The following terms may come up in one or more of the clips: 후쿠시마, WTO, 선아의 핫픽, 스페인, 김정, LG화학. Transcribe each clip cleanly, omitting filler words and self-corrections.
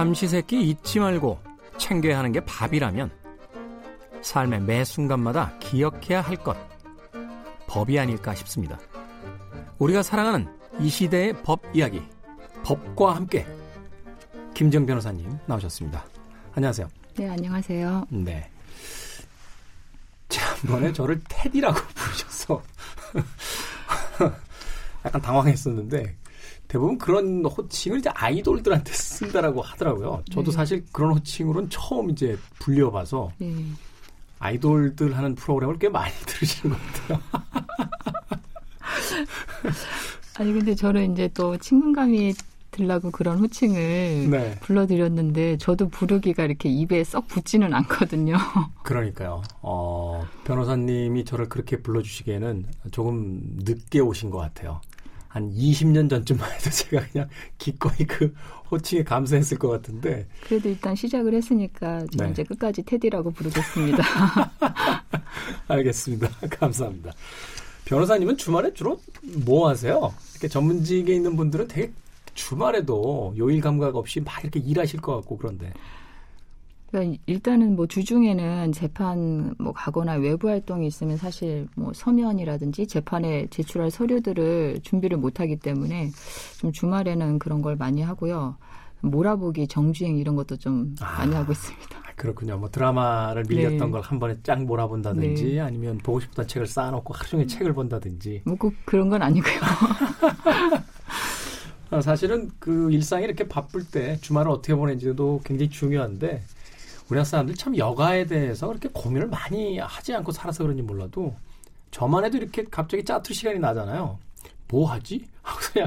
삼시세끼 잊지 말고 챙겨야 하는 게 밥이라면 삶의 매 순간마다 기억해야 할 것, 법이 아닐까 싶습니다. 우리가 살아가는 이 시대의 법 이야기, 법과 함께 김정 변호사님 나오셨습니다. 안녕하세요. 네, 안녕하세요. 네. 지난번에 저를 테디라고 부르셔서 약간 당황했었는데 대부분 그런 호칭을 이제 아이돌들한테 쓴다라고 하더라고요. 저도 네. 사실 그런 호칭으로는 처음 이제 불려봐서 네. 아이돌들 하는 프로그램을 꽤 많이 들으시는 것 같아요. 아니 근데 저는 이제 또 친근감이 들라고 그런 호칭을 네. 불러드렸는데 저도 부르기가 이렇게 입에 썩 붙지는 않거든요. 그러니까요. 변호사님이 저를 그렇게 불러주시기에는 조금 늦게 오신 것 같아요. 한 20년 전쯤만 해도 제가 그냥 기꺼이 그 호칭에 감사했을 것 같은데. 그래도 일단 시작을 했으니까 저는 네. 이제 끝까지 테디라고 부르겠습니다. 알겠습니다. 감사합니다. 변호사님은 주말에 주로 뭐 하세요? 이렇게 전문직에 있는 분들은 되게 주말에도 요일 감각 없이 막 이렇게 일하실 것 같고 그런데. 그러니까 일단은 뭐 주중에는 재판 뭐 가거나 외부 활동이 있으면 사실 뭐 서면이라든지 재판에 제출할 서류들을 준비를 못하기 때문에 좀 주말에는 그런 걸 많이 하고요. 몰아보기, 정주행 이런 것도 좀 많이 하고 있습니다. 그렇군요. 뭐 드라마를 밀렸던 네. 걸 한 번에 쫙 몰아본다든지 네. 아니면 보고 싶었던 책을 쌓아놓고 하루 종일 책을 본다든지. 뭐 꼭 그런 건 아니고요. 사실은 그 일상이 이렇게 바쁠 때 주말을 어떻게 보내는지도 굉장히 중요한데 우리나라 사람들 참 여가에 대해서 그렇게 고민을 많이 하지 않고 살아서 그런지 몰라도 저만 해도 이렇게 갑자기 짜투리 시간이 나잖아요. 뭐 하지? 하고서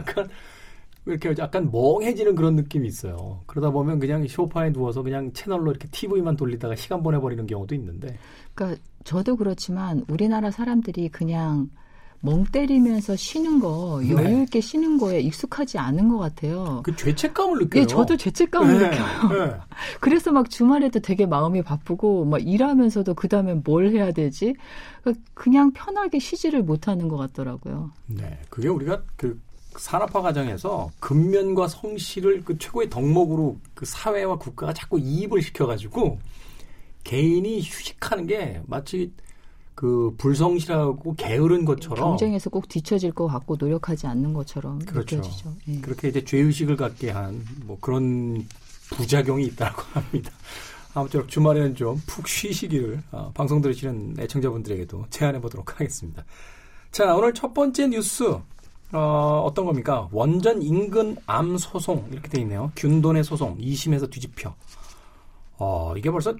약간 멍해지는 그런 느낌이 있어요. 그러다 보면 그냥 소파에 누워서 그냥 채널로 이렇게 TV만 돌리다가 시간 보내버리는 경우도 있는데. 그러니까 저도 그렇지만 우리나라 사람들이 그냥 멍 때리면서 쉬는 거, 여유 있게 네. 쉬는 거에 익숙하지 않은 것 같아요. 그 죄책감을 느껴요. 네, 저도 죄책감을 네. 느껴요. 네. 그래서 막 주말에도 되게 마음이 바쁘고 막 일하면서도 그다음에 뭘 해야 되지? 그냥 편하게 쉬지를 못하는 것 같더라고요. 네, 그게 우리가 그 산업화 과정에서 근면과 성실을 그 최고의 덕목으로 그 사회와 국가가 자꾸 이입을 시켜가지고 개인이 휴식하는 게 마치 그 불성실하고 게으른 것처럼 경쟁에서 꼭 뒤처질 것 같고 노력하지 않는 것처럼 그렇죠. 느껴지죠. 예. 그렇게 이제 죄의식을 갖게 한 뭐 그런 부작용이 있다고 합니다. 아무쪼록 주말에는 좀 푹 쉬시기를 방송 들으시는 애청자분들에게도 제안해 보도록 하겠습니다. 자, 오늘 첫 번째 뉴스 어떤 겁니까? 원전 인근 암 소송 이렇게 돼 있네요. 균돈의 소송 2심에서 뒤집혀. 이게 벌써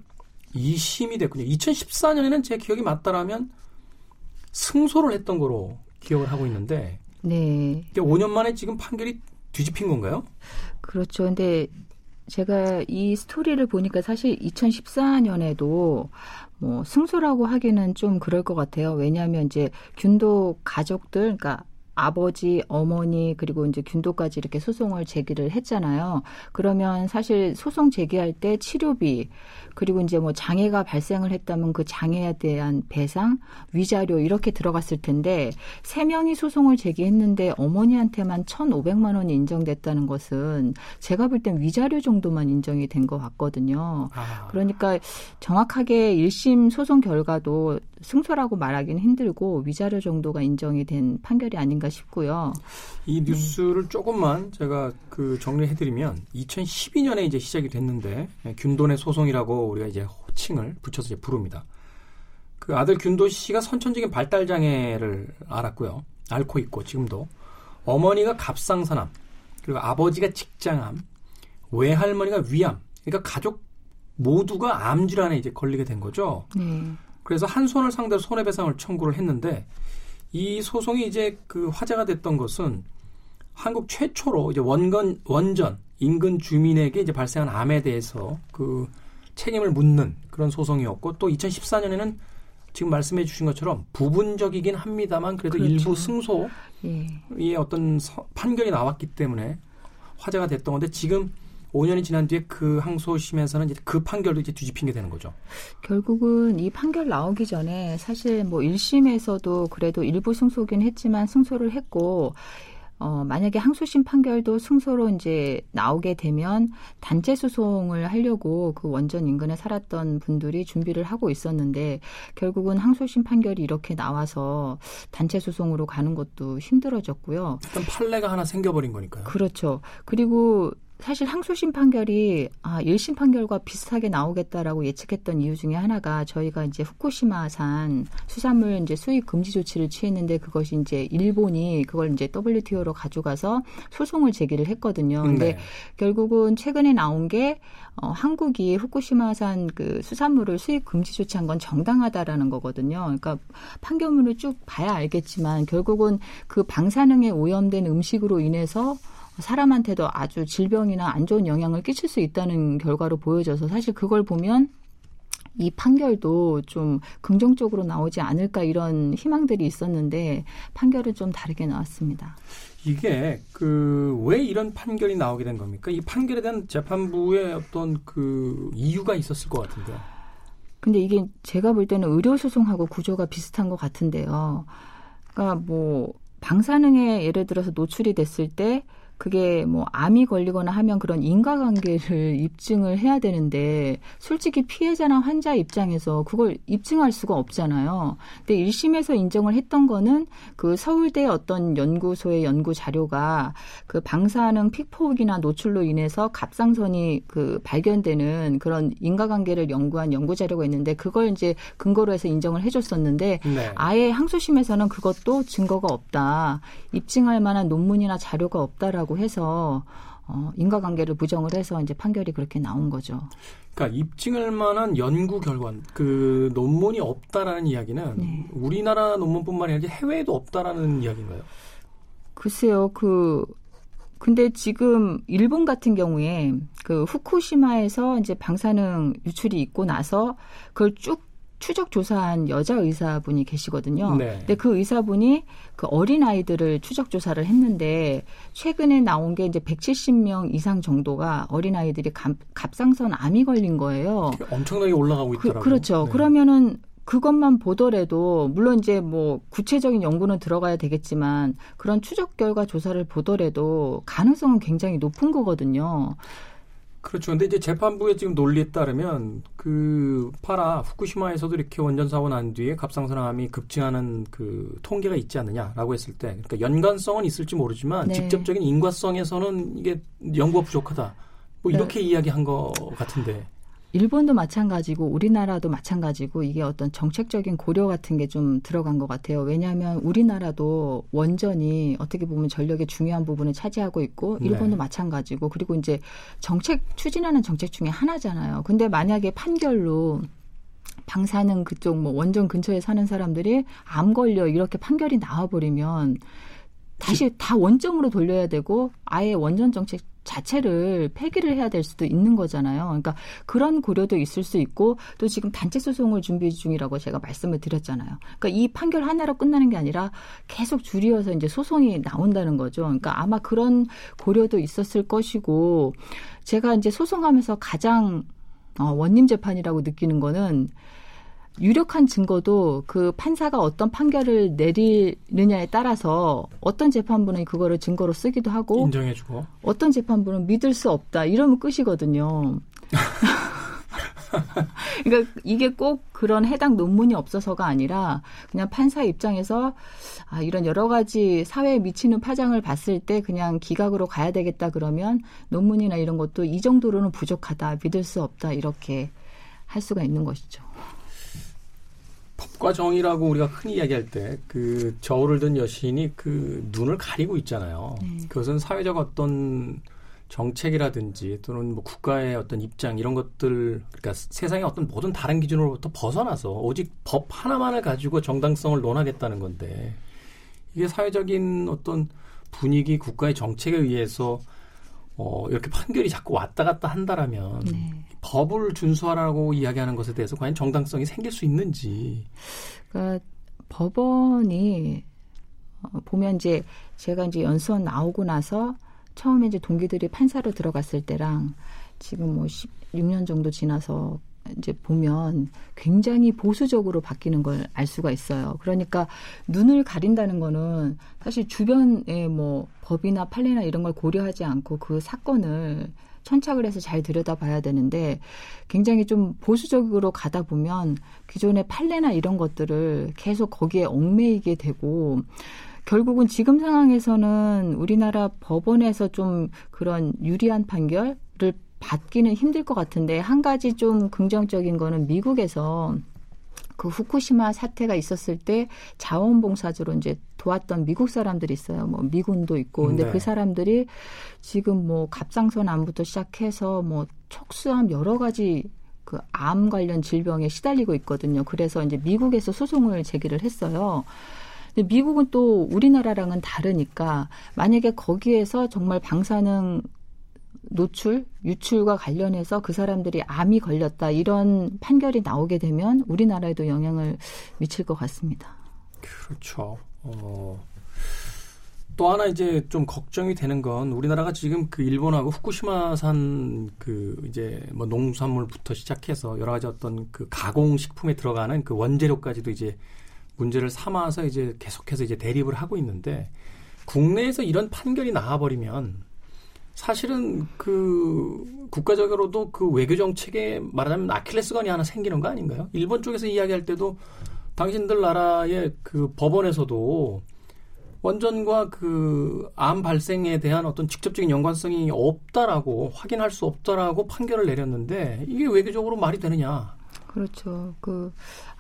2심이 됐군요. 2014년에는 제 기억이 맞다라면 승소를 했던 거로 기억을 하고 있는데 네. 5년 만에 지금 판결이 뒤집힌 건가요? 그렇죠. 근데 제가 이 스토리를 보니까 사실 2014년에도 뭐 승소라고 하기는 좀 그럴 것 같아요. 왜냐하면 이제 균도 가족들, 그러니까 아버지, 어머니, 그리고 이제 균도까지 이렇게 소송을 제기를 했잖아요. 그러면 사실 소송 제기할 때 치료비, 그리고 이제 뭐 장애가 발생을 했다면 그 장애에 대한 배상, 위자료 이렇게 들어갔을 텐데, 3명이 소송을 제기했는데 어머니한테만 1,500만 원이 인정됐다는 것은 제가 볼 땐 위자료 정도만 인정이 된 것 같거든요. 그러니까 정확하게 1심 소송 결과도 승소라고 말하기는 힘들고 위자료 정도가 인정이 된 판결이 아닌가 싶고요. 이 뉴스를 조금만 제가 그 정리해드리면 2012년에 이제 시작이 됐는데 균돈의 소송이라고 우리가 이제 호칭을 붙여서 이제 부릅니다. 그 아들 균도 씨가 선천적인 발달 장애를 알았고요, 앓고 있고 지금도 어머니가 갑상선암, 그리고 아버지가 직장암, 외할머니가 위암, 그러니까 가족 모두가 암 질환에 이제 걸리게 된 거죠. 그래서 한 손을 상대로 손해배상을 청구를 했는데 이 소송이 이제 그 화제가 됐던 것은 한국 최초로 이제 원전 인근 주민에게 이제 발생한 암에 대해서 그 책임을 묻는 그런 소송이었고 또 2014년에는 지금 말씀해 주신 것처럼 부분적이긴 합니다만 그래도 그렇죠. 일부 승소의 예. 어떤 판결이 나왔기 때문에 화제가 됐던 건데 지금 5년이 지난 뒤에 그 항소심에서는 이제 그 판결도 이제 뒤집힌 게 되는 거죠. 결국은 이 판결 나오기 전에 사실 뭐 1심에서도 그래도 일부 승소긴 했지만 승소를 했고 만약에 항소심 판결도 승소로 이제 나오게 되면 단체 소송을 하려고 그 원전 인근에 살았던 분들이 준비를 하고 있었는데 결국은 항소심 판결이 이렇게 나와서 단체 소송으로 가는 것도 힘들어졌고요. 일단 판례가 하나 생겨버린 거니까요. 그렇죠. 그리고 사실 항소심 판결이 1심 판결과 비슷하게 나오겠다라고 예측했던 이유 중에 하나가 저희가 이제 후쿠시마산 수산물 이제 수입 금지 조치를 취했는데 그것이 이제 일본이 그걸 이제 WTO로 가져가서 소송을 제기를 했거든요. 근데 결국은 최근에 나온 게 한국이 후쿠시마산 그 수산물을 수입 금지 조치한 건 정당하다라는 거거든요. 그러니까 판결문을 쭉 봐야 알겠지만 결국은 그 방사능에 오염된 음식으로 인해서 사람한테도 아주 질병이나 안 좋은 영향을 끼칠 수 있다는 결과로 보여져서 사실 그걸 보면 이 판결도 좀 긍정적으로 나오지 않을까 이런 희망들이 있었는데 판결은 좀 다르게 나왔습니다. 이게 왜 이런 판결이 나오게 된 겁니까? 이 판결에 대한 재판부의 어떤 그 이유가 있었을 것 같은데요. 근데 이게 제가 볼 때는 의료소송하고 구조가 비슷한 것 같은데요. 그러니까 뭐 방사능에 예를 들어서 노출이 됐을 때 그게 뭐 암이 걸리거나 하면 그런 인과관계를 입증을 해야 되는데 솔직히 피해자나 환자 입장에서 그걸 입증할 수가 없잖아요. 근데 1심에서 인정을 했던 거는 그 서울대 어떤 연구소의 연구 자료가 그 방사능 픽폭이나 노출로 인해서 갑상선이 그 발견되는 그런 인과관계를 연구한 연구 자료가 있는데 그걸 이제 근거로 해서 인정을 해줬었는데 네. 아예 항소심에서는 그것도 증거가 없다. 입증할 만한 논문이나 자료가 없다라고 해서 인과관계를 부정을 해서 이제 판결이 그렇게 나온 거죠. 그러니까 입증할 만한 연구 결과, 그 논문이 없다라는 이야기는 네. 우리나라 논문뿐만이 아니라 해외에도 없다라는 이야기인가요? 글쎄요, 근데 지금 일본 같은 경우에 그 후쿠시마에서 이제 방사능 유출이 있고 나서 그걸 쭉 추적 조사한 여자 의사분이 계시거든요. 네. 근데 그 의사분이 그 어린 아이들을 추적 조사를 했는데 최근에 나온 게 이제 170명 이상 정도가 어린 아이들이 갑상선 암이 걸린 거예요. 엄청나게 올라가고 있더라고요. 그렇죠. 네. 그러면은 그것만 보더라도 물론 이제 뭐 구체적인 연구는 들어가야 되겠지만 그런 추적 결과 조사를 보더라도 가능성은 굉장히 높은 거거든요. 그렇죠. 근데 이제 재판부의 지금 논리에 따르면 후쿠시마에서도 이렇게 원전 사고 난 뒤에 갑상선암이 급증하는 그 통계가 있지 않느냐라고 했을 때, 그러니까 연관성은 있을지 모르지만 네. 직접적인 인과성에서는 이게 연구가 부족하다. 뭐 이렇게 네. 이야기한 것 같은데. 일본도 마찬가지고 우리나라도 마찬가지고 이게 어떤 정책적인 고려 같은 게 좀 들어간 것 같아요. 왜냐하면 우리나라도 원전이 어떻게 보면 전력의 중요한 부분을 차지하고 있고 일본도 네. 마찬가지고 그리고 이제 추진하는 정책 중에 하나잖아요. 근데 만약에 판결로 방사능 그쪽 뭐 원전 근처에 사는 사람들이 암 걸려 이렇게 판결이 나와버리면 다시 다 원점으로 돌려야 되고 아예 원전 정책 자체를 폐기를 해야 될 수도 있는 거잖아요. 그러니까 그런 고려도 있을 수 있고 또 지금 단체 소송을 준비 중이라고 제가 말씀을 드렸잖아요. 그러니까 이 판결 하나로 끝나는 게 아니라 계속 줄이어서 이제 소송이 나온다는 거죠. 그러니까 아마 그런 고려도 있었을 것이고 제가 이제 소송하면서 가장 원님 재판이라고 느끼는 거는 유력한 증거도 그 판사가 어떤 판결을 내리느냐에 따라서 어떤 재판부는 그거를 증거로 쓰기도 하고 인정해주고 어떤 재판부는 믿을 수 없다 이러면 끝이거든요. 그러니까 이게 꼭 그런 해당 논문이 없어서가 아니라 그냥 판사 입장에서 이런 여러 가지 사회에 미치는 파장을 봤을 때 그냥 기각으로 가야 되겠다 그러면 논문이나 이런 것도 이 정도로는 부족하다 믿을 수 없다 이렇게 할 수가 있는 것이죠. 법과 정의라고 우리가 흔히 이야기할 때 그 저울을 든 여신이 그 눈을 가리고 있잖아요. 그것은 사회적 어떤 정책이라든지 또는 뭐 국가의 어떤 입장 이런 것들 그러니까 세상의 어떤 모든 다른 기준으로부터 벗어나서 오직 법 하나만을 가지고 정당성을 논하겠다는 건데 이게 사회적인 어떤 분위기 국가의 정책에 의해서 이렇게 판결이 자꾸 왔다 갔다 한다라면 법을 준수하라고 이야기하는 것에 대해서 과연 정당성이 생길 수 있는지. 그러니까 법원이 보면 이제 제가 이제 연수원 나오고 나서 처음에 이제 동기들이 판사로 들어갔을 때랑 지금 뭐 16년 정도 지나서 이제 보면 굉장히 보수적으로 바뀌는 걸 알 수가 있어요. 그러니까 눈을 가린다는 거는 사실 주변의 뭐 법이나 판례나 이런 걸 고려하지 않고 그 사건을 천착을 해서 잘 들여다봐야 되는데 굉장히 좀 보수적으로 가다 보면 기존의 판례나 이런 것들을 계속 거기에 얽매이게 되고 결국은 지금 상황에서는 우리나라 법원에서 좀 그런 유리한 판결을 받기는 힘들 것 같은데 한 가지 좀 긍정적인 거는 미국에서 그 후쿠시마 사태가 있었을 때 자원봉사자로 이제 도왔던 미국 사람들이 있어요. 뭐 미군도 있고. 근데 그 사람들이 지금 뭐 갑상선암부터 시작해서 뭐 척수암 여러 가지 그 암 관련 질병에 시달리고 있거든요. 그래서 이제 미국에서 소송을 제기를 했어요. 근데 미국은 또 우리나라랑은 다르니까 만약에 거기에서 정말 방사능 노출, 유출과 관련해서 그 사람들이 암이 걸렸다 이런 판결이 나오게 되면 우리나라에도 영향을 미칠 것 같습니다. 그렇죠. 또 하나 이제 좀 걱정이 되는 건 우리나라가 지금 그 일본하고 후쿠시마산 그 이제 뭐 농산물부터 시작해서 여러 가지 어떤 그 가공식품에 들어가는 그 원재료까지도 이제 문제를 삼아서 이제 계속해서 이제 대립을 하고 있는데 국내에서 이런 판결이 나와버리면 사실은 그 국가적으로도 그 외교 정책에 말하자면 아킬레스건이 하나 생기는 거 아닌가요? 일본 쪽에서 이야기할 때도 당신들 나라의 그 법원에서도 원전과 그 암 발생에 대한 어떤 직접적인 연관성이 없다라고 확인할 수 없다라고 판결을 내렸는데 이게 외교적으로 말이 되느냐? 그렇죠. 그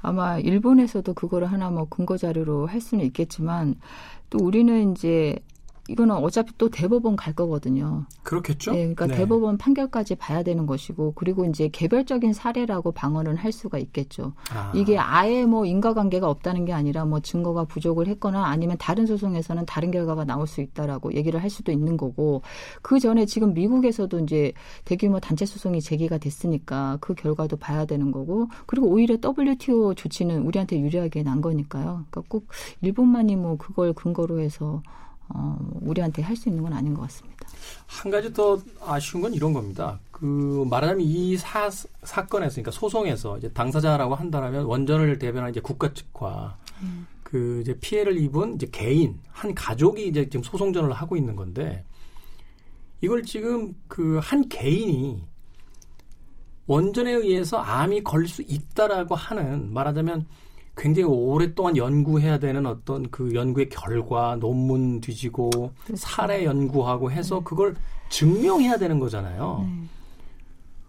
아마 일본에서도 그거를 하나 뭐 근거 자료로 할 수는 있겠지만 또 우리는 이제 이거는 어차피 또 대법원 갈 거거든요. 그렇겠죠. 네, 그러니까 대법원 판결까지 봐야 되는 것이고 그리고 이제 개별적인 사례라고 방어는 할 수가 있겠죠. 이게 아예 뭐 인과관계가 없다는 게 아니라 뭐 증거가 부족을 했거나 아니면 다른 소송에서는 다른 결과가 나올 수 있다라고 얘기를 할 수도 있는 거고 그 전에 지금 미국에서도 이제 대규모 단체 소송이 제기가 됐으니까 그 결과도 봐야 되는 거고 그리고 오히려 WTO 조치는 우리한테 유리하게 난 거니까요. 그러니까 꼭 일본만이 뭐 그걸 근거로 해서 우리한테 할 수 있는 건 아닌 것 같습니다. 한 가지 더 아쉬운 건 이런 겁니다. 그 말하자면 이 사건에서, 그러니까 소송에서 이제 당사자라고 한다라면 원전을 대변한 이제 국가 측과 그 이제 피해를 입은 이제 개인 한 가족이 이제 지금 소송전을 하고 있는 건데 이걸 지금 그 한 개인이 원전에 의해서 암이 걸릴 수 있다라고 하는 말하자면. 굉장히 오랫동안 연구해야 되는 어떤 그 연구의 결과, 논문 뒤지고 사례 연구하고 해서 그걸 증명해야 되는 거잖아요.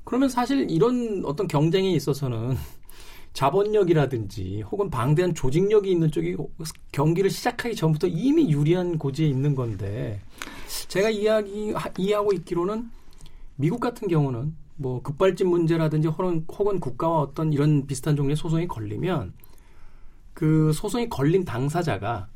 그러면 사실 이런 어떤 경쟁에 있어서는 자본력이라든지 혹은 방대한 조직력이 있는 쪽이 경기를 시작하기 전부터 이미 유리한 고지에 있는 건데 제가 이해하고 있기로는 미국 같은 경우는 뭐 급발진 문제라든지 혹은 국가와 어떤 이런 비슷한 종류의 소송이 걸리면 그 소송이 걸린 당사자가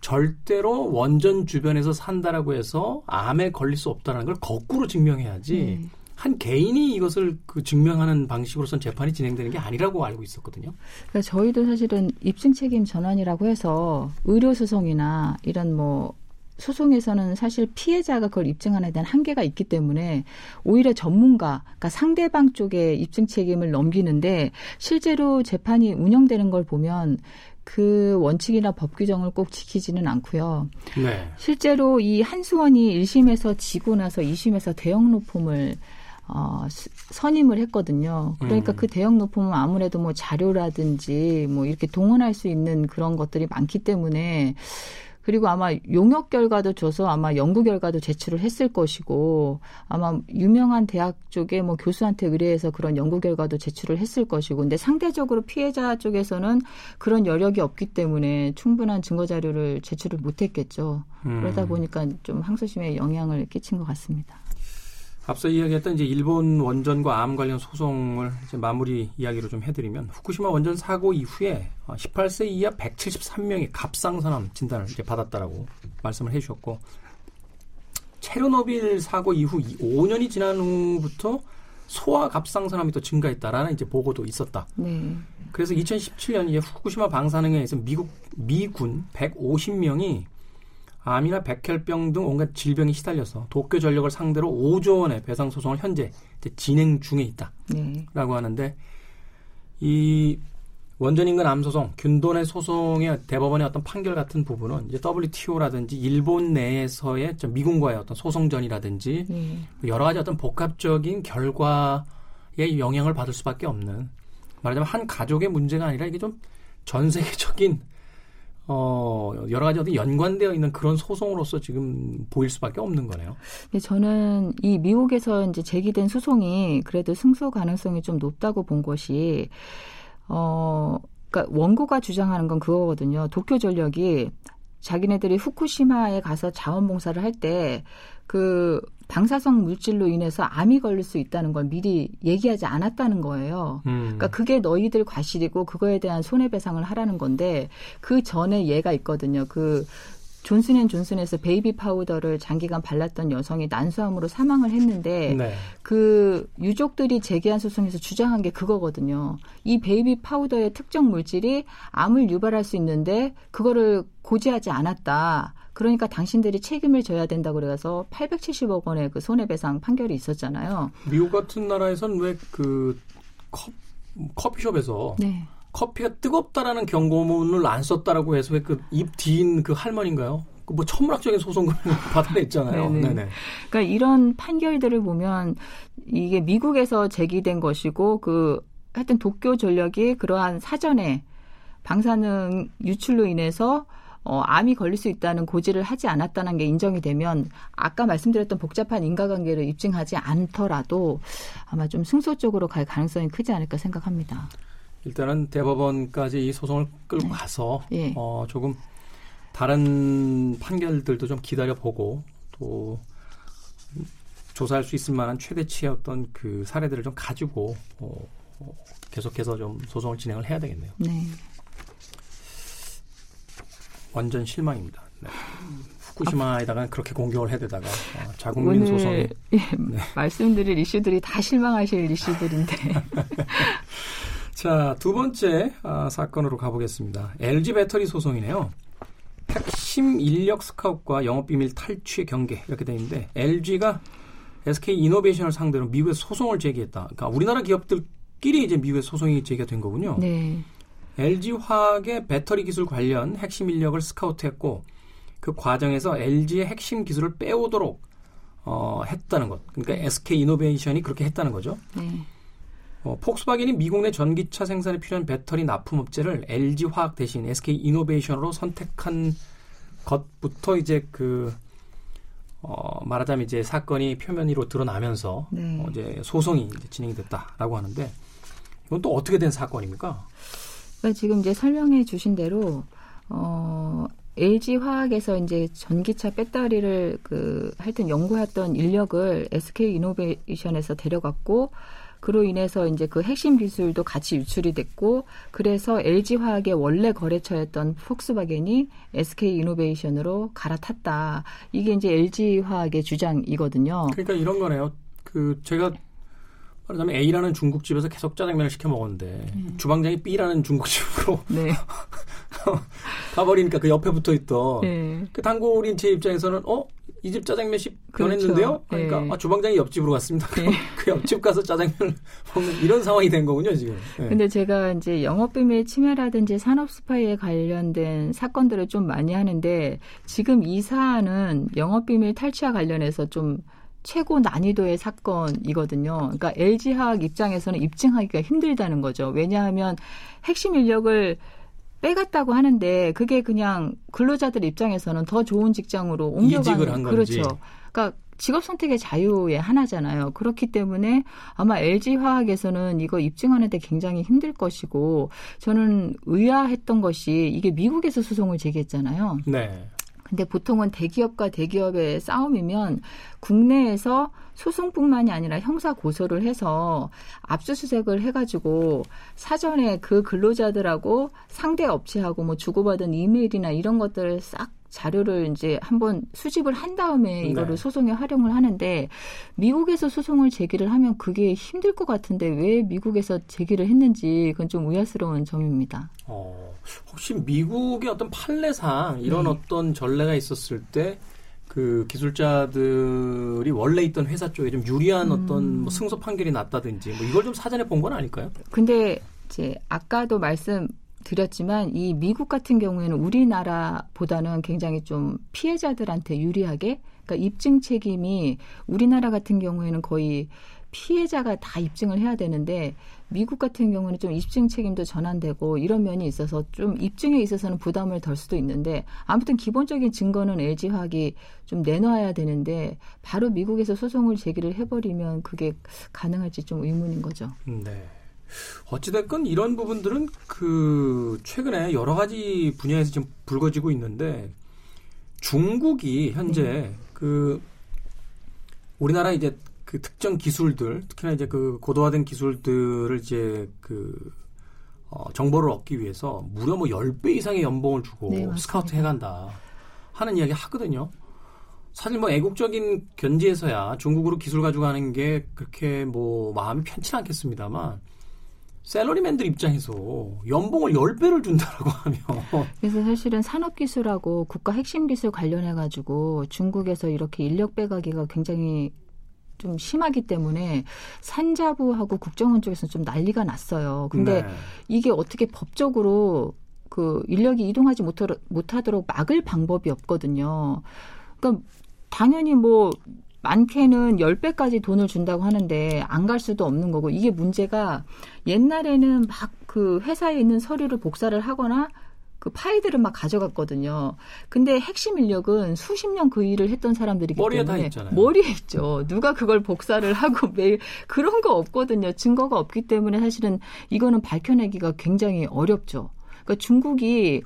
절대로 원전 주변에서 산다라고 해서 암에 걸릴 수 없다는 걸 거꾸로 증명해야지 한 개인이 이것을 그 증명하는 방식으로선 재판이 진행되는 게 아니라고 알고 있었거든요. 그러니까 저희도 사실은 입증 책임 전환이라고 해서 의료소송이나 이런 뭐 소송에서는 사실 피해자가 그걸 입증하는 데는 한계가 있기 때문에 오히려 전문가, 그러니까 상대방 쪽에 입증 책임을 넘기는데 실제로 재판이 운영되는 걸 보면 그 원칙이나 법 규정을 꼭 지키지는 않고요. 네. 실제로 이 한수원이 1심에서 지고 나서 2심에서 대형 로펌을 선임을 했거든요. 그러니까 그 대형 로펌은 아무래도 뭐 자료라든지 뭐 이렇게 동원할 수 있는 그런 것들이 많기 때문에 그리고 아마 용역 결과도 줘서 아마 연구 결과도 제출을 했을 것이고 아마 유명한 대학 쪽에 뭐 교수한테 의뢰해서 그런 연구 결과도 제출을 했을 것이고 근데 상대적으로 피해자 쪽에서는 그런 여력이 없기 때문에 충분한 증거 자료를 제출을 못했겠죠. 그러다 보니까 좀 항소심에 영향을 끼친 것 같습니다. 앞서 이야기했던 이제 일본 원전과 암 관련 소송을 이제 마무리 이야기로 좀 해드리면 후쿠시마 원전 사고 이후에 18세 이하 173명이 갑상선암 진단을 이제 받았다라고 말씀을 해주셨고 체르노빌 사고 이후 5년이 지난 후부터 소아 갑상선암이 또 증가했다라는 이제 보고도 있었다. 네. 그래서 2017년 이제 후쿠시마 방사능에 의해서 미군 150명이 암이나 백혈병 등 온갖 질병이 시달려서 도쿄 전력을 상대로 5조 원의 배상 소송을 현재 진행 중에 있다라고 하는데 이 원전인근 암소송, 균돈의 소송의 대법원의 어떤 판결 같은 부분은 이제 WTO라든지 일본 내에서의 미군과의 어떤 소송전이라든지 여러 가지 어떤 복합적인 결과에 영향을 받을 수밖에 없는, 말하자면 한 가족의 문제가 아니라 이게 좀 전 세계적인 여러 가지 어떤 연관되어 있는 그런 소송으로서 지금 보일 수밖에 없는 거네요. 네, 저는 이 미국에서 이제 제기된 소송이 그래도 승소 가능성이 좀 높다고 본 것이, 그러니까 원고가 주장하는 건 그거거든요. 도쿄 전력이 자기네들이 후쿠시마에 가서 자원봉사를 할 때 그 방사성 물질로 인해서 암이 걸릴 수 있다는 걸 미리 얘기하지 않았다는 거예요. 그러니까 그게 너희들 과실이고 그거에 대한 손해배상을 하라는 건데, 그 전에 얘가 있거든요. 그 존슨앤존슨에서 베이비 파우더를 장기간 발랐던 여성이 난소암으로 사망을 했는데 네. 그 유족들이 제기한 소송에서 주장한 게 그거거든요. 이 베이비 파우더의 특정 물질이 암을 유발할 수 있는데 그거를 고지하지 않았다. 그러니까 당신들이 책임을 져야 된다고 그래서 870억 원의 그 손해배상 판결이 있었잖아요. 미국 같은 나라에서는 왜 그 커피숍에서 네. 커피가 뜨겁다라는 경고문을 안 썼다라고 해서 왜 그 입 뒤인 그 할머니인가요? 그 뭐 천문학적인 소송을 받아냈잖아요. 네네. 네네. 그러니까 이런 판결들을 보면 이게 미국에서 제기된 것이고, 그 하여튼 도쿄 전력이 그러한 사전에 방사능 유출로 인해서 암이 걸릴 수 있다는 고지를 하지 않았다는 게 인정이 되면 아까 말씀드렸던 복잡한 인과관계를 입증하지 않더라도 아마 좀 승소 쪽으로 갈 가능성이 크지 않을까 생각합니다. 일단은 대법원까지 이 소송을 끌고 가서 예. 조금 다른 판결들도 좀 기다려보고 또 조사할 수 있을 만한 최대치의 어떤 그 사례들을 좀 가지고 계속해서 좀 소송을 진행을 해야 되겠네요. 네. 완전 실망입니다. 네. 후쿠시마에다가 그렇게 공격을 해대다가 자국민 소송이. 예, 네. 말씀드릴 이슈들이 다 실망하실 이슈들인데. 자, 두 번째 사건으로 가보겠습니다. LG 배터리 소송이네요. 핵심 인력 스카웃과 영업비밀 탈취 경계 이렇게 돼 있는데, LG가 SK 이노베이션을 상대로 미국에 소송을 제기했다. 그러니까 우리나라 기업들끼리 이제 미국에 소송이 제기가 된 거군요. 네. LG화학의 배터리 기술 관련 핵심 인력을 스카우트했고 그 과정에서 LG의 핵심 기술을 빼오도록 했다는 것. 그러니까 SK 이노베이션이 그렇게 했다는 거죠. 네. 폭스바겐이 미국 내 전기차 생산에 필요한 배터리 납품업체를 LG화학 대신 SK이노베이션으로 선택한 것부터 이제 그 말하자면 이제 사건이 표면으로 드러나면서 네. 이제 소송이 이제 진행이 됐다라고 하는데, 이건 또 어떻게 된 사건입니까? 그러니까 지금 이제 설명해 주신 대로 LG화학에서 이제 전기차 배터리를 그 하여튼 연구했던 인력을 SK이노베이션에서 데려갔고, 그로 인해서 이제 그 핵심 기술도 같이 유출이 됐고, 그래서 LG화학의 원래 거래처였던 폭스바겐이 SK이노베이션으로 갈아탔다. 이게 이제 LG화학의 주장이거든요. 그러니까 이런 거네요. 그 제가 말하자면 A라는 중국집에서 계속 짜장면을 시켜 먹었는데 주방장이 B라는 중국집으로 네. 가버리니까 그 옆에 붙어있던 그 단골인 제 입장에서는 이 집 짜장면이 변했는데요? 그렇죠. 그러니까 네. 주방장이 옆집으로 갔습니다. 네. 그 옆집 가서 짜장면을 먹는 이런 상황이 된 거군요, 지금. 그런데 네. 제가 이제 영업비밀 침해라든지 산업스파이에 관련된 사건들을 좀 많이 하는데, 지금 이 사안은 영업비밀 탈취와 관련해서 좀 최고 난이도의 사건이거든요. 그러니까 LG화학 입장에서는 입증하기가 힘들다는 거죠. 왜냐하면 핵심 인력을 빼갔다고 하는데 그게 그냥 근로자들 입장에서는 더 좋은 직장으로 옮겨가는, 그렇죠. 그러니까 직업 선택의 자유의 하나잖아요. 그렇기 때문에 아마 LG화학에서는 이거 입증하는 데 굉장히 힘들 것이고, 저는 의아했던 것이 이게 미국에서 소송을 제기했잖아요. 네. 근데 보통은 대기업과 대기업의 싸움이면 국내에서 소송뿐만이 아니라 형사 고소를 해서 압수수색을 해가지고 사전에 그 근로자들하고 상대 업체하고 뭐 주고받은 이메일이나 이런 것들을 싹 자료를 이제 한번 수집을 한 다음에 이거를 네. 소송에 활용을 하는데, 미국에서 소송을 제기를 하면 그게 힘들 것 같은데 왜 미국에서 제기를 했는지 그건 좀 의아스러운 점입니다. 혹시 미국의 어떤 판례상 이런 네. 어떤 전례가 있었을 때 그 기술자들이 원래 있던 회사 쪽에 좀 유리한 어떤 뭐 승소 판결이 났다든지 뭐 이걸 좀 사전에 본 건 아닐까요? 근데 이제 아까도 말씀드렸지만 이 미국 같은 경우에는 우리나라보다는 굉장히 좀 피해자들한테 유리하게, 그러니까 입증 책임이 우리나라 같은 경우에는 거의 피해자가 다 입증을 해야 되는데 미국 같은 경우는 좀 입증 책임도 전환되고 이런 면이 있어서 좀 입증에 있어서는 부담을 덜 수도 있는데 아무튼 기본적인 증거는 LG화학이 좀 내놔야 되는데 바로 미국에서 소송을 제기를 해버리면 그게 가능할지 좀 의문인 거죠. 네. 어찌됐건 이런 부분들은 그 최근에 여러 가지 분야에서 지금 불거지고 있는데 중국이 현재 네. 그 우리나라 이제 그 특정 기술들, 특히나 이제 그 고도화된 기술들을 이제 그 정보를 얻기 위해서 무려 뭐 10배 이상의 연봉을 주고 네, 스카우트 해간다 하는 이야기 하거든요. 사실 뭐 애국적인 견지에서야 중국으로 기술 가져가는 게 그렇게 뭐 마음이 편치 않겠습니다만 셀러리맨들 입장에서 연봉을 10배를 준다라고 하면. 그래서 사실은 산업기술하고 국가 핵심 기술 관련해가지고 중국에서 이렇게 인력 빼가기가 굉장히 좀 심하기 때문에 산자부하고 국정원 쪽에서는 좀 난리가 났어요. 근데 네. 이게 어떻게 법적으로 그 인력이 이동하지 못하도록 막을 방법이 없거든요. 그러니까 당연히 뭐 많게는 10배까지 돈을 준다고 하는데 안 갈 수도 없는 거고 이게 문제가 옛날에는 막 그 회사에 있는 서류를 복사를 하거나 그 파일들을 막 가져갔거든요. 근데 핵심 인력은 수십 년 그 일을 했던 사람들이기 머리에 때문에 다 있잖아요. 머리에 있죠. 누가 그걸 복사를 하고 매일 그런 거 없거든요. 증거가 없기 때문에 사실은 이거는 밝혀내기가 굉장히 어렵죠. 그러니까 중국이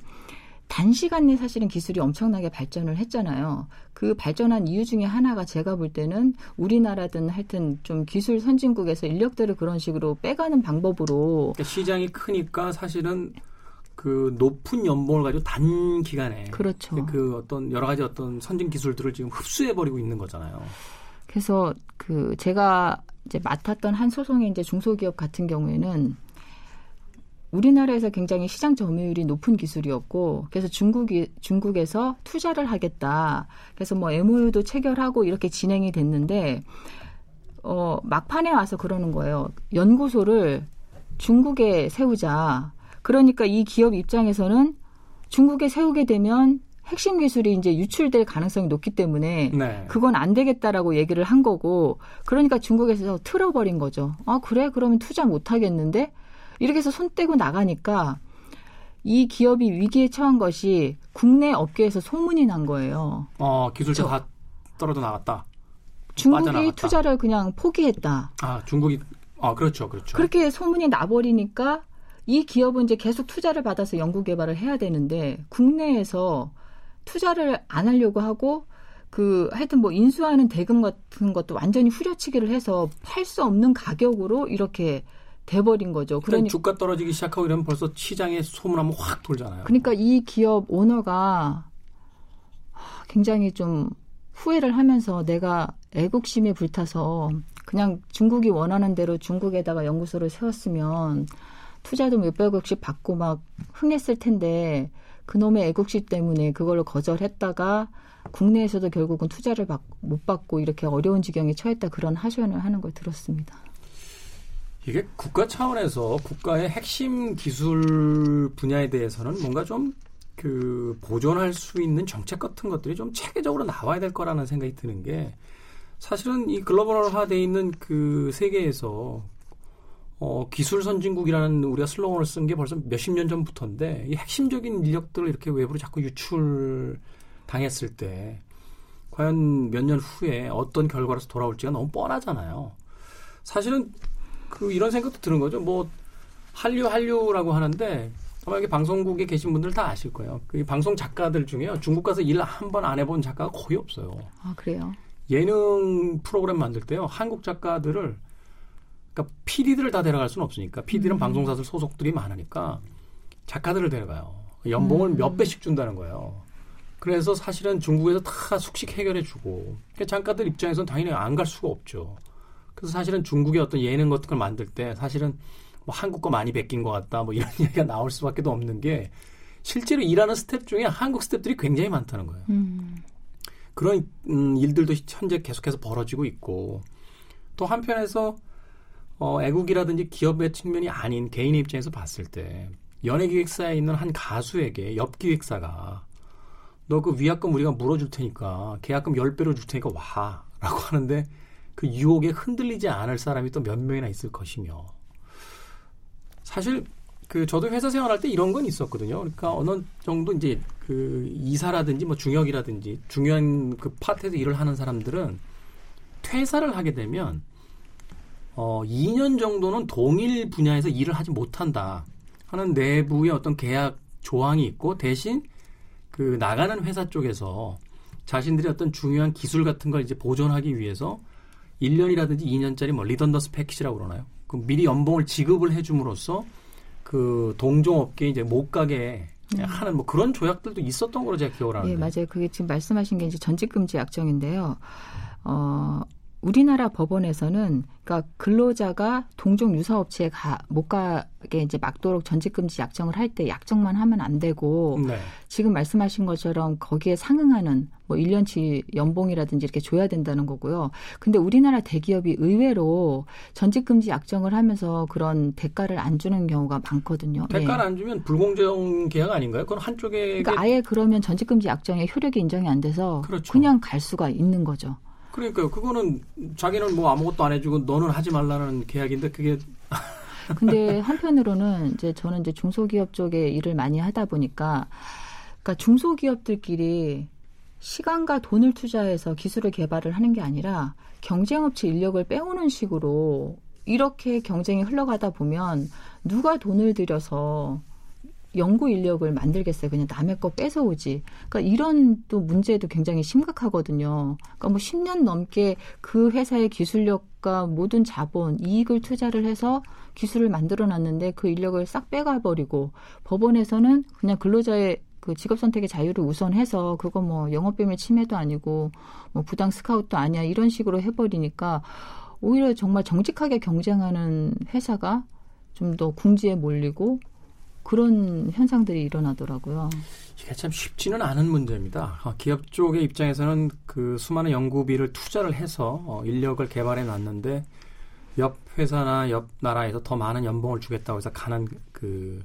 단시간 내 사실은 기술이 엄청나게 발전을 했잖아요. 그 발전한 이유 중에 하나가 제가 볼 때는 우리나라든 하여튼 좀 기술 선진국에서 인력들을 그런 식으로 빼가는 방법으로 그러니까 시장이 크니까 사실은 그 높은 연봉을 가지고 단기간에 그렇죠. 그 어떤 여러 가지 어떤 선진 기술들을 지금 흡수해버리고 있는 거잖아요. 그래서 그 제가 이제 맡았던 한 소송의 이제 중소기업 같은 경우에는 우리나라에서 굉장히 시장 점유율이 높은 기술이었고 그래서 중국에서 투자를 하겠다. 그래서 뭐 MOU도 체결하고 이렇게 진행이 됐는데 막판에 와서 그러는 거예요. 연구소를 중국에 세우자. 그러니까 이 기업 입장에서는 중국에 세우게 되면 핵심 기술이 이제 유출될 가능성이 높기 때문에 네. 그건 안 되겠다라고 얘기를 한 거고 그러니까 중국에서 틀어버린 거죠. 아 그래? 그러면 투자 못 하겠는데? 이렇게 해서 손 떼고 나가니까 이 기업이 위기에 처한 것이 국내 업계에서 소문이 난 거예요. 기술자 다 떨어져 나갔다. 중국이 빠져나갔다. 투자를 그냥 포기했다. 그렇죠. 그렇게 소문이 나버리니까 이 기업은 이제 계속 투자를 받아서 연구 개발을 해야 되는데 국내에서 투자를 안 하려고 하고 그 하여튼 뭐 인수하는 대금 같은 것도 완전히 후려치기를 해서 팔 수 없는 가격으로 이렇게 돼버린 거죠. 그러니까 주가 떨어지기 시작하고 이러면 벌써 시장에 소문 한번 확 돌잖아요. 그러니까 이 기업 오너가 굉장히 좀 후회를 하면서 내가 애국심에 불타서 그냥 중국이 원하는 대로 중국에다가 연구소를 세웠으면 투자도 몇백억씩 받고 막 흥했을 텐데 그놈의 애국심 때문에 그걸로 거절했다가 국내에서도 결국은 투자를 못 받고 이렇게 어려운 지경에 처했다 그런 하소연을 하는 걸 들었습니다. 이게 국가 차원에서 국가의 핵심 기술 분야에 대해서는 뭔가 좀 그 보존할 수 있는 정책 같은 것들이 좀 체계적으로 나와야 될 거라는 생각이 드는 게 사실은 이 글로벌화되어 있는 그 세계에서 기술 선진국이라는 우리가 슬로건을 쓴 게 벌써 몇십 년 전부터인데 이 핵심적인 인력들을 이렇게 외부로 자꾸 유출당했을 때 과연 몇 년 후에 어떤 결과로서 돌아올지가 너무 뻔하잖아요. 사실은 그 이런 생각도 드는 거죠. 뭐 한류라고 하는데 아마 여기 방송국에 계신 분들 다 아실 거예요. 그 방송 작가들 중에 중국 가서 일 한 번 안 해본 작가가 거의 없어요. 아 그래요? 예능 프로그램 만들 때요. 한국 작가들을 그러니까 PD들을 다 데려갈 수는 없으니까 PD는 방송사들 소속들이 많으니까 작가들을 데려가요. 연봉을 몇 배씩 준다는 거예요. 그래서 사실은 중국에서 다 숙식 해결해주고 그러니까 작가들 입장에서는 당연히 안 갈 수가 없죠. 그래서 사실은 중국의 어떤 예능 같은 걸 만들 때 사실은 뭐 한국 거 많이 베낀 것 같다 뭐 이런 얘기가 나올 수밖에 없는 게 실제로 일하는 스텝 중에 한국 스텝들이 굉장히 많다는 거예요. 그런 일들도 현재 계속해서 벌어지고 있고 또 한편에서 애국이라든지 기업의 측면이 아닌 개인의 입장에서 봤을 때 연예기획사에 있는 한 가수에게 옆 기획사가 너 그 위약금 우리가 물어줄 테니까 계약금 10배로 줄 테니까 와 라고 하는데 그 유혹에 흔들리지 않을 사람이 또 몇 명이나 있을 것이며, 사실 그 저도 회사 생활할 때 이런 건 있었거든요. 그러니까 어느 정도 이제 그 이사라든지 뭐 중역이라든지 중요한 그 파트에서 일을 하는 사람들은 퇴사를 하게 되면 2년 정도는 동일 분야에서 일을 하지 못한다 하는 내부의 어떤 계약 조항이 있고, 대신 그 나가는 회사 쪽에서 자신들의 어떤 중요한 기술 같은 걸 이제 보존하기 위해서 1년이라든지 2년짜리 뭐 리던더스 패키지라고 그러나요? 그 미리 연봉을 지급을 해줌으로써 그 동종업계 이제 못 가게 하는 뭐 그런 조약들도 있었던 걸로 제가 기억을 하는데. 네, 맞아요. 그게 지금 말씀하신 게 이제 전직금지 약정인데요. 우리나라 법원에서는 그러니까 근로자가 동종 유사업체에 못 가게 이제 막도록 전직금지 약정을 할 때 약정만 하면 안 되고, 네. 지금 말씀하신 것처럼 거기에 상응하는 뭐 1년치 연봉이라든지 이렇게 줘야 된다는 거고요. 근데 우리나라 대기업이 의외로 전직금지 약정을 하면서 그런 대가를 안 주는 경우가 많거든요. 대가를 안 주면 불공정 계약 아닌가요? 그건 한쪽에. 그러니까 아예 그러면 전직금지 약정의 효력이 인정이 안 돼서 그렇죠. 그냥 갈 수가 있는 거죠. 그러니까요. 그거는 자기는 뭐 아무것도 안 해주고 너는 하지 말라는 계약인데 그게. 근데 한편으로는 이제 저는 이제 중소기업 쪽에 일을 많이 하다 보니까, 그러니까 중소기업들끼리 시간과 돈을 투자해서 기술을 개발을 하는 게 아니라 경쟁업체 인력을 빼오는 식으로 이렇게 경쟁이 흘러가다 보면 누가 돈을 들여서 연구 인력을 만들겠어요. 그냥 남의 거 뺏어오지. 그러니까 이런 또 문제도 굉장히 심각하거든요. 그러니까 뭐 10년 넘게 그 회사의 기술력과 모든 자본, 이익을 투자를 해서 기술을 만들어놨는데 그 인력을 싹 빼가버리고, 법원에서는 그냥 근로자의 그 직업 선택의 자유를 우선해서 그거 뭐 영업비밀 침해도 아니고 뭐 부당 스카웃도 아니야 이런 식으로 해버리니까 오히려 정말 정직하게 경쟁하는 회사가 좀 더 궁지에 몰리고 그런 현상들이 일어나더라고요. 이게 참 쉽지는 않은 문제입니다. 기업 쪽의 입장에서는 그 수많은 연구비를 투자를 해서 인력을 개발해 놨는데 옆 회사나 옆 나라에서 더 많은 연봉을 주겠다고 해서 가는 그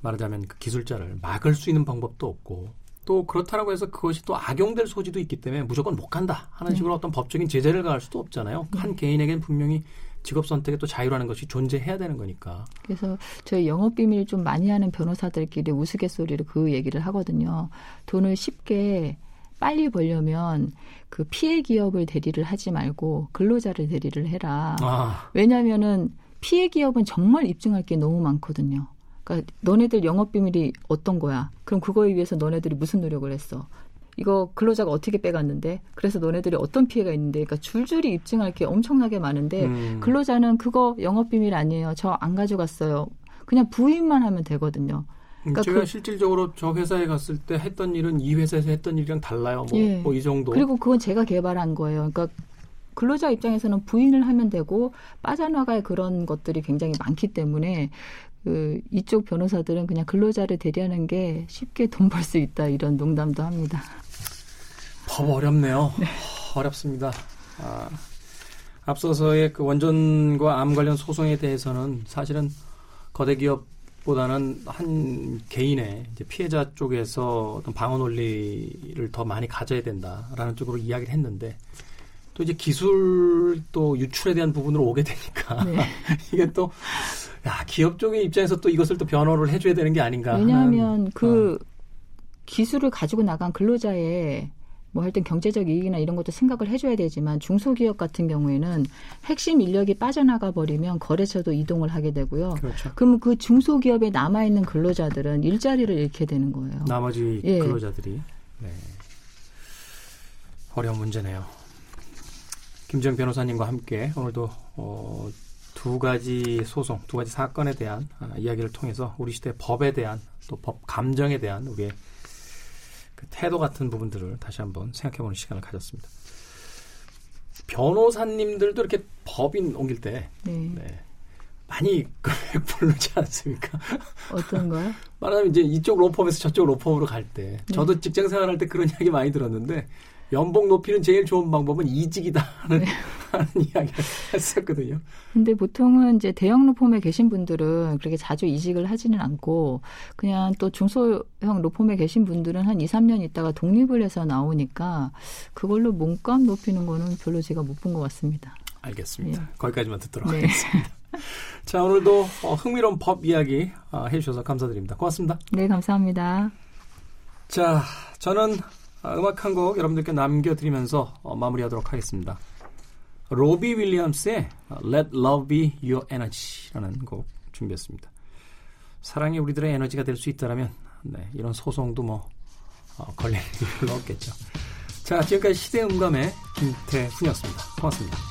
말하자면 그 기술자를 막을 수 있는 방법도 없고, 또 그렇다라고 해서 그것이 또 악용될 소지도 있기 때문에 무조건 못 간다 하는 식으로 어떤 법적인 제재를 가할 수도 없잖아요. 한 개인에겐 분명히 직업 선택의 또 자유라는 것이 존재해야 되는 거니까. 그래서 저희 영업 비밀 좀 많이 하는 변호사들끼리 우스갯소리로 그 얘기를 하거든요. 돈을 쉽게 빨리 벌려면 그 피해 기업을 대리를 하지 말고 근로자를 대리를 해라. 왜냐하면은 피해 기업은 정말 입증할 게 너무 많거든요. 그러니까 너네들 영업 비밀이 어떤 거야? 그럼 그거에 위해서 너네들이 무슨 노력을 했어? 이거 근로자가 어떻게 빼갔는데, 그래서 너네들이 어떤 피해가 있는데, 그러니까 줄줄이 입증할 게 엄청나게 많은데 근로자는 그거 영업비밀 아니에요. 저 안 가져갔어요. 그냥 부인만 하면 되거든요. 그러니까 제가 실질적으로 저 회사에 갔을 때 했던 일은 이 회사에서 했던 일이랑 달라요. 뭐 이 정도. 그리고 그건 제가 개발한 거예요. 그러니까 근로자 입장에서는 부인을 하면 되고 빠져나갈 그런 것들이 굉장히 많기 때문에 그 이쪽 변호사들은 그냥 근로자를 대리하는 게 쉽게 돈 벌 수 있다 이런 농담도 합니다. 법 어렵네요. 네. 어렵습니다. 앞서서의 그 원전과 암 관련 소송에 대해서는 사실은 거대 기업보다는 한 개인의 이제 피해자 쪽에서 어떤 방어 논리를 더 많이 가져야 된다라는 쪽으로 이야기를 했는데, 또 이제 기술 또 유출에 대한 부분으로 오게 되니까 네. 이게 또 기업 쪽의 입장에서 또 이것을 또 변호를 해줘야 되는 게 아닌가. 왜냐하면 그 기술을 가지고 나간 근로자의 뭐 하여튼 경제적 이익이나 이런 것도 생각을 해줘야 되지만, 중소기업 같은 경우에는 핵심 인력이 빠져나가 버리면 거래처도 이동을 하게 되고요. 그렇죠. 그럼 그 중소기업에 남아있는 근로자들은 일자리를 잃게 되는 거예요. 나머지 근로자들이. 네. 어려운 문제네요. 김정 변호사님과 함께 오늘도 두 가지 소송, 두 가지 사건에 대한 이야기를 통해서 우리 시대 법에 대한, 또 법 감정에 대한 우리의 그 태도 같은 부분들을 다시 한번 생각해보는 시간을 가졌습니다. 변호사님들도 이렇게 법인 옮길 때 많이 부르지 않습니까? 어떤 거요? 말하자면 이제 이쪽 로펌에서 저쪽 로펌으로 갈 때, 저도 직장 생활할 때 그런 이야기 많이 들었는데 연봉 높이는 제일 좋은 방법은 이직이다 하는 하는 이야기를 했었거든요. 근데 보통은 이제 대형 로펌에 계신 분들은 그렇게 자주 이직을 하지는 않고 그냥 또 중소형 로펌에 계신 분들은 한 2, 3년 있다가 독립을 해서 나오니까 그걸로 몸값 높이는 거는 별로 제가 못 본 것 같습니다. 알겠습니다. 예. 거기까지만 듣도록 하겠습니다. 자, 오늘도 흥미로운 법 이야기 해주셔서 감사드립니다. 고맙습니다. 네, 감사합니다. 자, 저는 음악 한 곡 여러분들께 남겨드리면서 마무리하도록 하겠습니다. 로비 윌리엄스의 Let Love Be Your Energy라는 곡 준비했습니다. 사랑이 우리들의 에너지가 될 수 있다라면 네, 이런 소송도 뭐 걸릴 일은 없겠죠. 자, 지금까지 시대음감의 김태훈이었습니다. 고맙습니다.